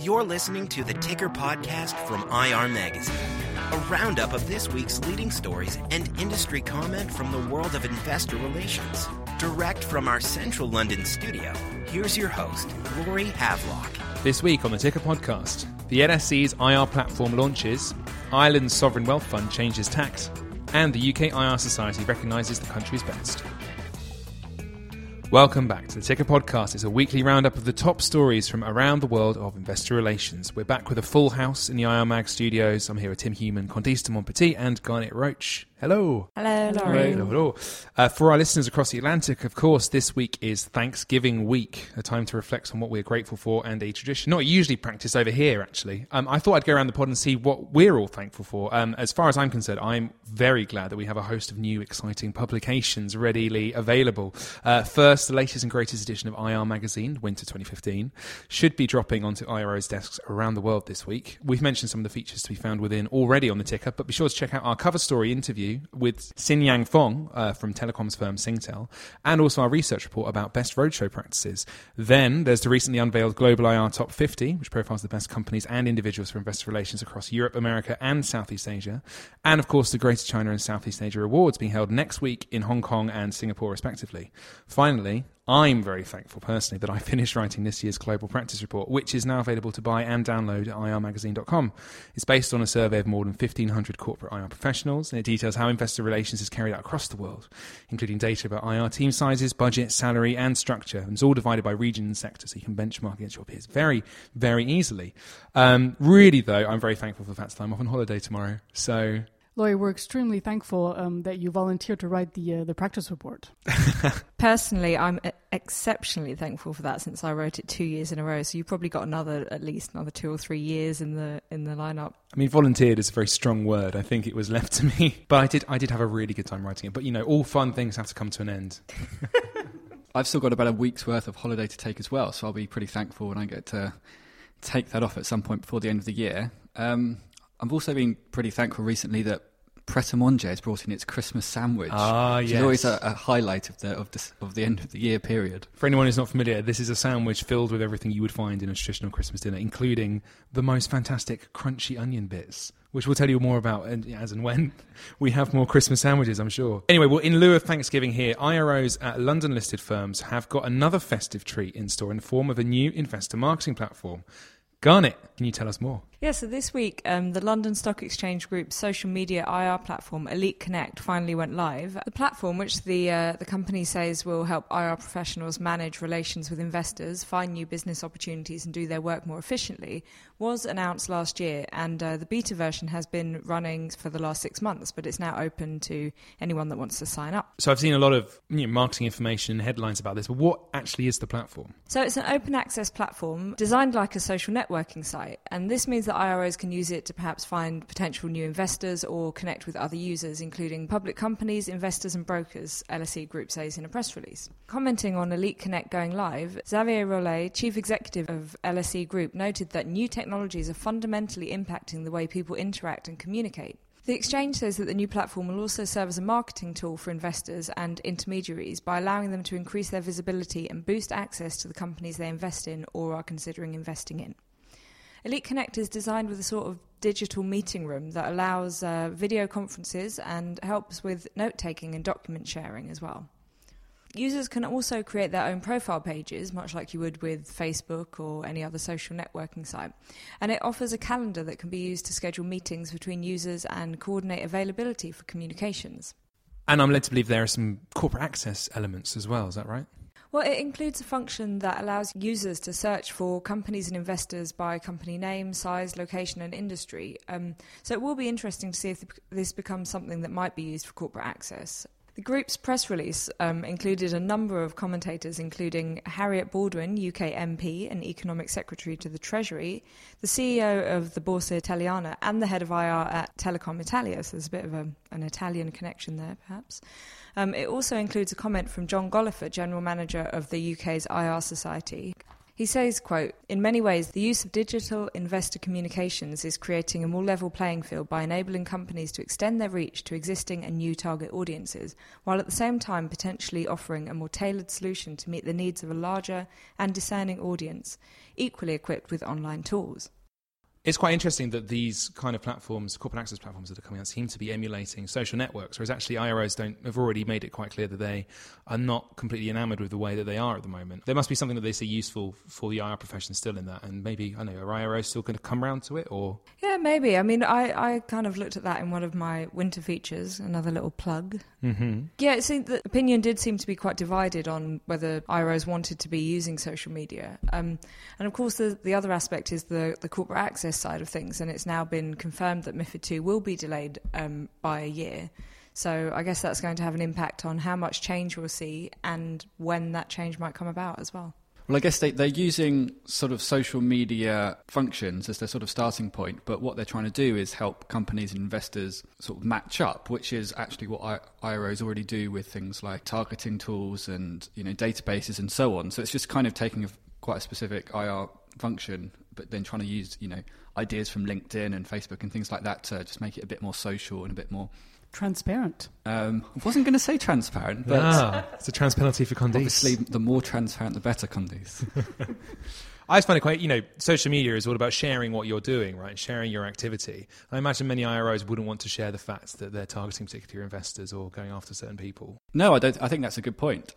You're listening to The Ticker Podcast from IR Magazine, a roundup of this week's leading stories and industry comment from the world of investor relations. Direct from our central London studio, here's your host, Laurie Havelock. This week on The Ticker Podcast, the LSE's IR platform launches, Ireland's sovereign wealth fund changes tax, and the UK IR Society recognises the country's best. Welcome back to the Ticker Podcast. It's a weekly roundup of the top stories from around the world of investor relations. We're back with a full house in the IR Mag studios. I'm here with Tim Heumann, Condice de Montpetit, and Garnet Roach. Hello. Hello, Laurie. Hello, hello. For our listeners across the Atlantic, of course, this week is Thanksgiving week, a time to reflect on what we're grateful for and a tradition not usually practiced over here, actually. I thought I'd go around the pod and see what we're all thankful for. As far as I'm concerned, I'm very glad that we have a host of new, exciting publications readily available. First, the latest and greatest edition of IR Magazine, Winter 2015, should be dropping onto IRO's desks around the world this week. We've mentioned some of the features to be found within already on the ticker, but be sure to check out our cover story interview with Sin Yang Fong from telecoms firm Singtel, and also our research report about best roadshow practices. Then there's the recently unveiled Global IR Top 50, which profiles the best companies and individuals for investor relations across Europe, America, and Southeast Asia. And of course, the Greater China and Southeast Asia Awards being held next week in Hong Kong and Singapore, respectively. Finally, I'm very thankful personally that I finished writing this year's Global Practice Report, which is now available to buy and download at irmagazine.com. It's based on a survey of more than 1,500 corporate IR professionals, and it details how investor relations is carried out across the world, including data about IR team sizes, budget, salary, and structure. And it's all divided by region and sector, so you can benchmark against your peers very, very easily. Really, though, I'm very thankful for the fact that I'm off on holiday tomorrow, so... Laurie, we're extremely thankful that you volunteered to write the practice report. Personally, I'm exceptionally thankful for that since I wrote it 2 years in a row. So you probably got at least another 2 or 3 years in the lineup. I mean, volunteered is a very strong word. I think it was left to me, but I did have a really good time writing it. But you know, all fun things have to come to an end. I've still got about a week's worth of holiday to take as well, so I'll be pretty thankful when I get to take that off at some point before the end of the year. I've also been pretty thankful recently that Pret a Manger has brought in its Christmas sandwich. Ah, yes. It's always a highlight of the end of the year period. For anyone who's not familiar, this is a sandwich filled with everything you would find in a traditional Christmas dinner, including the most fantastic crunchy onion bits, which we'll tell you more about as and when we have more Christmas sandwiches, I'm sure. Anyway, well, in lieu of Thanksgiving here, IROs at London-listed firms have got another festive treat in store in the form of a new investor marketing platform. Garnet, can you tell us more? Yeah, so this week, the London Stock Exchange Group's social media IR platform, Elite Connect, finally went live. The platform, which the company says will help IR professionals manage relations with investors, find new business opportunities and do their work more efficiently, was announced last year. And the beta version has been running for the last 6 months, but it's now open to anyone that wants to sign up. So I've seen a lot of marketing information and headlines about this, but what actually is the platform? So it's an open access platform designed like a social networking site. And this means that IROs can use it to perhaps find potential new investors or connect with other users, including public companies, investors and brokers, LSE Group says in a press release. Commenting on Elite Connect going live, Xavier Rollet, Chief Executive of LSE Group, noted that new technologies are fundamentally impacting the way people interact and communicate. The exchange says that the new platform will also serve as a marketing tool for investors and intermediaries by allowing them to increase their visibility and boost access to the companies they invest in or are considering investing in. Elite Connect is designed with a sort of digital meeting room that allows video conferences and helps with note-taking and document sharing as well. Users can also create their own profile pages, much like you would with Facebook or any other social networking site. And it offers a calendar that can be used to schedule meetings between users and coordinate availability for communications. And I'm led to believe there are some corporate access elements as well, is that right? Well, it includes a function that allows users to search for companies and investors by company name, size, location and industry. So it will be interesting to see if this becomes something that might be used for corporate access. The group's press release included a number of commentators, including Harriet Baldwin, UK MP and Economic Secretary to the Treasury, the CEO of the Borsa Italiana and the head of IR at Telecom Italia, so there's a bit of an Italian connection there, perhaps. It also includes a comment from John Gollifer, General Manager of the UK's IR Society. He says, quote, "In many ways, the use of digital investor communications is creating a more level playing field by enabling companies to extend their reach to existing and new target audiences, while at the same time potentially offering a more tailored solution to meet the needs of a larger and discerning audience, equally equipped with online tools." It's quite interesting that these kind of platforms, corporate access platforms that are coming out, seem to be emulating social networks, whereas actually IROs have already made it quite clear that they are not completely enamoured with the way that they are at the moment. There must be something that they see useful for the IR profession still in that, and maybe, I don't know, are IROs still going to come round to it? Or yeah, maybe. I mean, I kind of looked at that in one of my winter features, another little plug. Mm-hmm. Yeah, it seemed that opinion did seem to be quite divided on whether IROs wanted to be using social media. And of course, the other aspect is the corporate access side of things, and it's now been confirmed that MIFID 2 will be delayed by a year. So I guess that's going to have an impact on how much change we'll see and when that change might come about as well. Well, I guess they're using sort of social media functions as their sort of starting point, but what they're trying to do is help companies and investors sort of match up, which is actually what IROs already do with things like targeting tools and, you know, databases and so on. So it's just kind of taking quite a specific IR function, but then trying to use, you know, ideas from LinkedIn and Facebook and things like that to just make it a bit more social and a bit more transparent. I wasn't going to say transparent, but it's a transparency for Condice. Obviously, the more transparent, the better, Condice. I just find it quite, you know, social media is all about sharing what you're doing, right? Sharing your activity. I imagine many IROs wouldn't want to share the fact that they're targeting particular investors or going after certain people. No, I don't. I think that's a good point.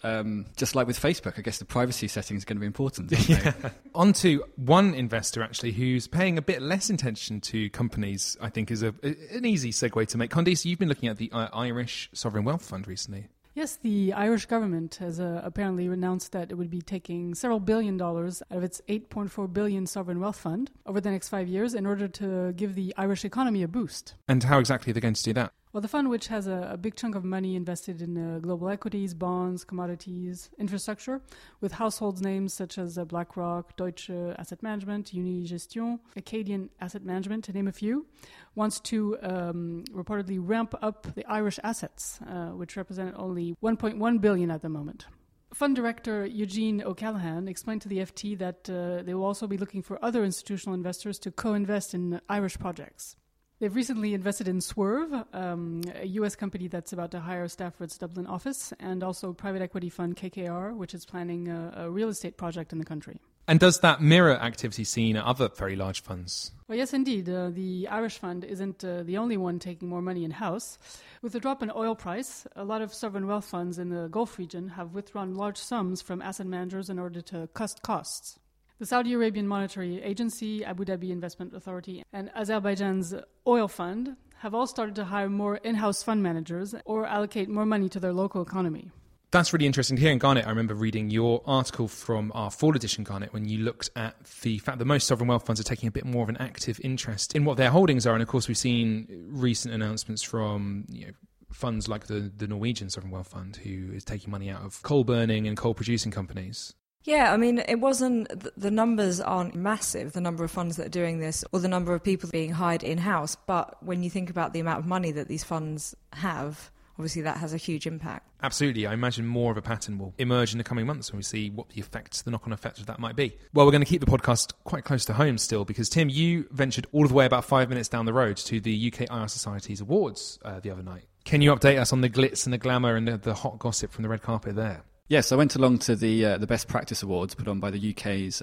Just like with Facebook, I guess the privacy settings are going to be important. Yeah. On to one investor, actually, who's paying a bit less attention to companies, I think is an easy segue to make. Condice, you've been looking at the Irish Sovereign Wealth Fund recently. Yes, the Irish government has apparently announced that it would be taking several billion dollars out of its 8.4 billion sovereign wealth fund over the next 5 years in order to give the Irish economy a boost. And how exactly are they going to do that? Well, the fund, which has a big chunk of money invested in global equities, bonds, commodities, infrastructure, with household names such as BlackRock, Deutsche Asset Management, Unigestion, Acadian Asset Management, to name a few, wants to reportedly ramp up the Irish assets, which represent only 1.1 billion at the moment. Fund director Eugene O'Callaghan explained to the FT that they will also be looking for other institutional investors to co-invest in Irish projects. They've recently invested in Swerve, a U.S. company that's about to hire staff for its Dublin office, and also private equity fund KKR, which is planning a real estate project in the country. And does that mirror activity seen at other very large funds? Well, yes, indeed. The Irish fund isn't the only one taking more money in-house. With the drop in oil price, a lot of sovereign wealth funds in the Gulf region have withdrawn large sums from asset managers in order to cut costs. The Saudi Arabian Monetary Agency, Abu Dhabi Investment Authority, and Azerbaijan's oil fund have all started to hire more in-house fund managers or allocate more money to their local economy. That's really interesting to hear. And Garnet, I remember reading your article from our fall edition, Garnet, when you looked at the fact that most sovereign wealth funds are taking a bit more of an active interest in what their holdings are. And of course, we've seen recent announcements from, you know, funds like the Norwegian Sovereign Wealth Fund, who is taking money out of coal burning and coal producing companies. Yeah, I mean, it wasn't, the numbers aren't massive, the number of funds that are doing this or the number of people being hired in-house. But when you think about the amount of money that these funds have, obviously that has a huge impact. Absolutely. I imagine more of a pattern will emerge in the coming months when we see what the effects, the knock-on effects of that might be. Well, we're going to keep the podcast quite close to home still, because Tim, you ventured all the way about 5 minutes down the road to the UK IR Society's awards the other night. Can you update us on the glitz and the glamour and the hot gossip from the red carpet there? Yes, I went along to the Best Practice Awards put on by the UK's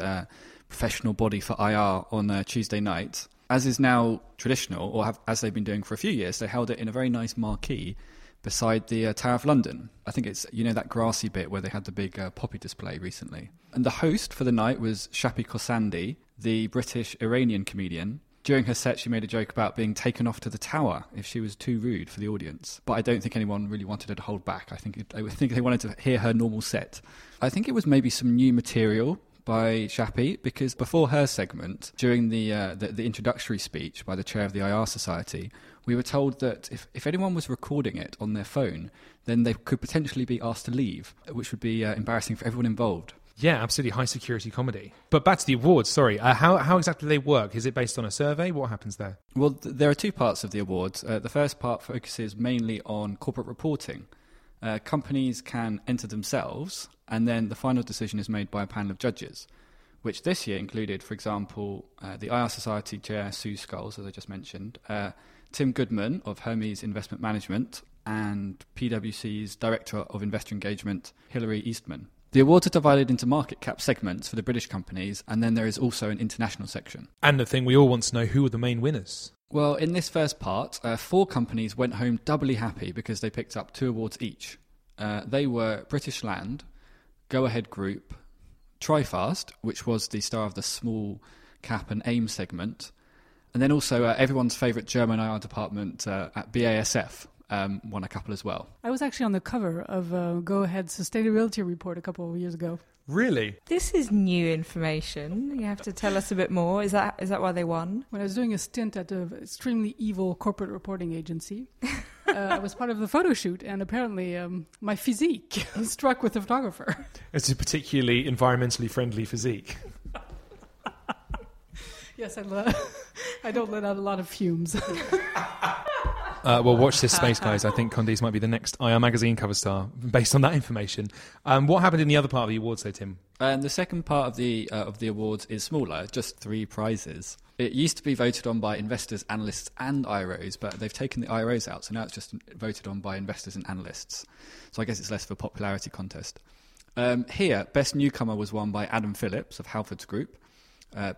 professional body for IR on Tuesday night. As is now traditional, or as they've been doing for a few years, they held it in a very nice marquee beside the Tower of London. I think it's, you know, that grassy bit where they had the big poppy display recently. And the host for the night was Shappi Kossandi, the British Iranian comedian. During her set, she made a joke about being taken off to the tower if she was too rude for the audience. But I don't think anyone really wanted her to hold back. I think they wanted to hear her normal set. I think it was maybe some new material by Shappi, because before her segment, during the introductory speech by the chair of the IR Society, we were told that if anyone was recording it on their phone, then they could potentially be asked to leave, which would be embarrassing for everyone involved. Yeah, absolutely. High security comedy. But back to the awards, sorry. How exactly they work? Is it based on a survey? What happens there? Well, there are two parts of the awards. The first part focuses mainly on corporate reporting. Companies can enter themselves, and then the final decision is made by a panel of judges, which this year included, for example, the IR Society chair, Sue Skulls, as I just mentioned, Tim Goodman of Hermes Investment Management, and PwC's Director of Investor Engagement, Hilary Eastman. The awards are divided into market cap segments for the British companies, and then there is also an international section. And the thing we all want to know, who are the main winners? Well, in this first part, four companies went home doubly happy because they picked up two awards each. They were British Land, Go Ahead Group, Trifast, which was the star of the small cap and AIM segment, and then also everyone's favourite German IR department at BASF. Won a couple as well. I was actually on the cover of Go Ahead Sustainability Report a couple of years ago. Really? This is new information. You have to tell us a bit more. Is that why they won? When I was doing a stint at an extremely evil corporate reporting agency, I was part of the photo shoot, and apparently my physique struck with the photographer. It's a particularly environmentally friendly physique. Yes, I don't let out a lot of fumes. Well, watch this space, guys. I think Condice might be the next IR magazine cover star based on that information. What happened in the other part of the awards, though, Tim? The second part of the awards is smaller, just three prizes. It used to be voted on by investors, analysts, and IROs, but they've taken the IROs out, so now it's just voted on by investors and analysts. So I guess it's less of a popularity contest. Here, Best Newcomer was won by Adam Phillips of Halfords Group.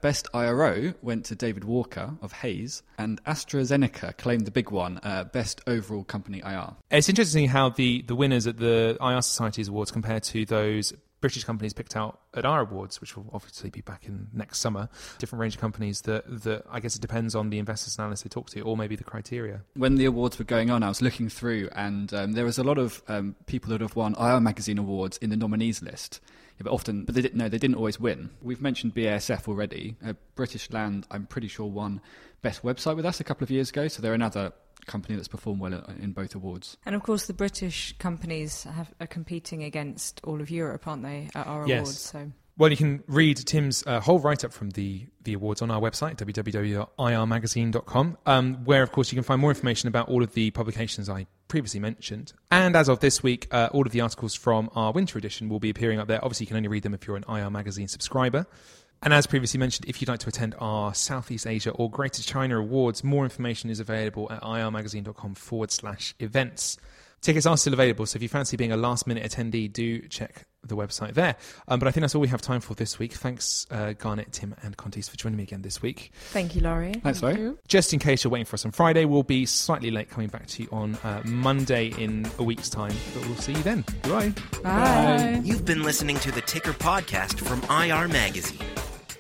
Best IRO went to David Walker of Hayes, and AstraZeneca claimed the big one, Best Overall Company IR. It's interesting how the winners at the IR Society's awards compare to those British companies picked out at our awards, which will obviously be back in next summer. Different range of companies that I guess it depends on the investors and analysts they talk to, or maybe the criteria. When the awards were going on, I was looking through, and there was a lot of people that have won IR Magazine awards in the nominees list. Yeah, but they didn't always win. We've mentioned BASF already. British Land, I'm pretty sure, won Best Website with us a couple of years ago, so they're another company that's performed well in both awards. And of course the British companies are competing against all of Europe, aren't they, at our awards? So well, you can read Tim's whole write-up from the awards on our website, www.irmagazine.com, where of course you can find more information about all of the publications I previously mentioned. And as of this week, all of the articles from our winter edition will be appearing up there. Obviously you can only read them if you're an IR Magazine subscriber. And as previously mentioned, if you'd like to attend our Southeast Asia or Greater China Awards, more information is available at irmagazine.com/events. Tickets are still available, so if you fancy being a last-minute attendee, do check the website there. But I think that's all we have time for this week. Thanks, Garnet, Tim and Condice, for joining me again this week. Thank you, Laurie. Thanks, Laurie. Just in case you're waiting for us on Friday, we'll be slightly late coming back to you on Monday in a week's time, but we'll see you then. Goodbye. Bye. Bye. You've been listening to The Ticker Podcast from IR Magazine.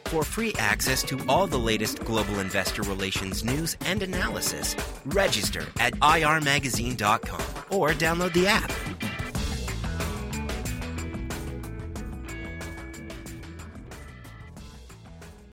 For free access to all the latest global investor relations news and analysis, register at irmagazine.com or download the app.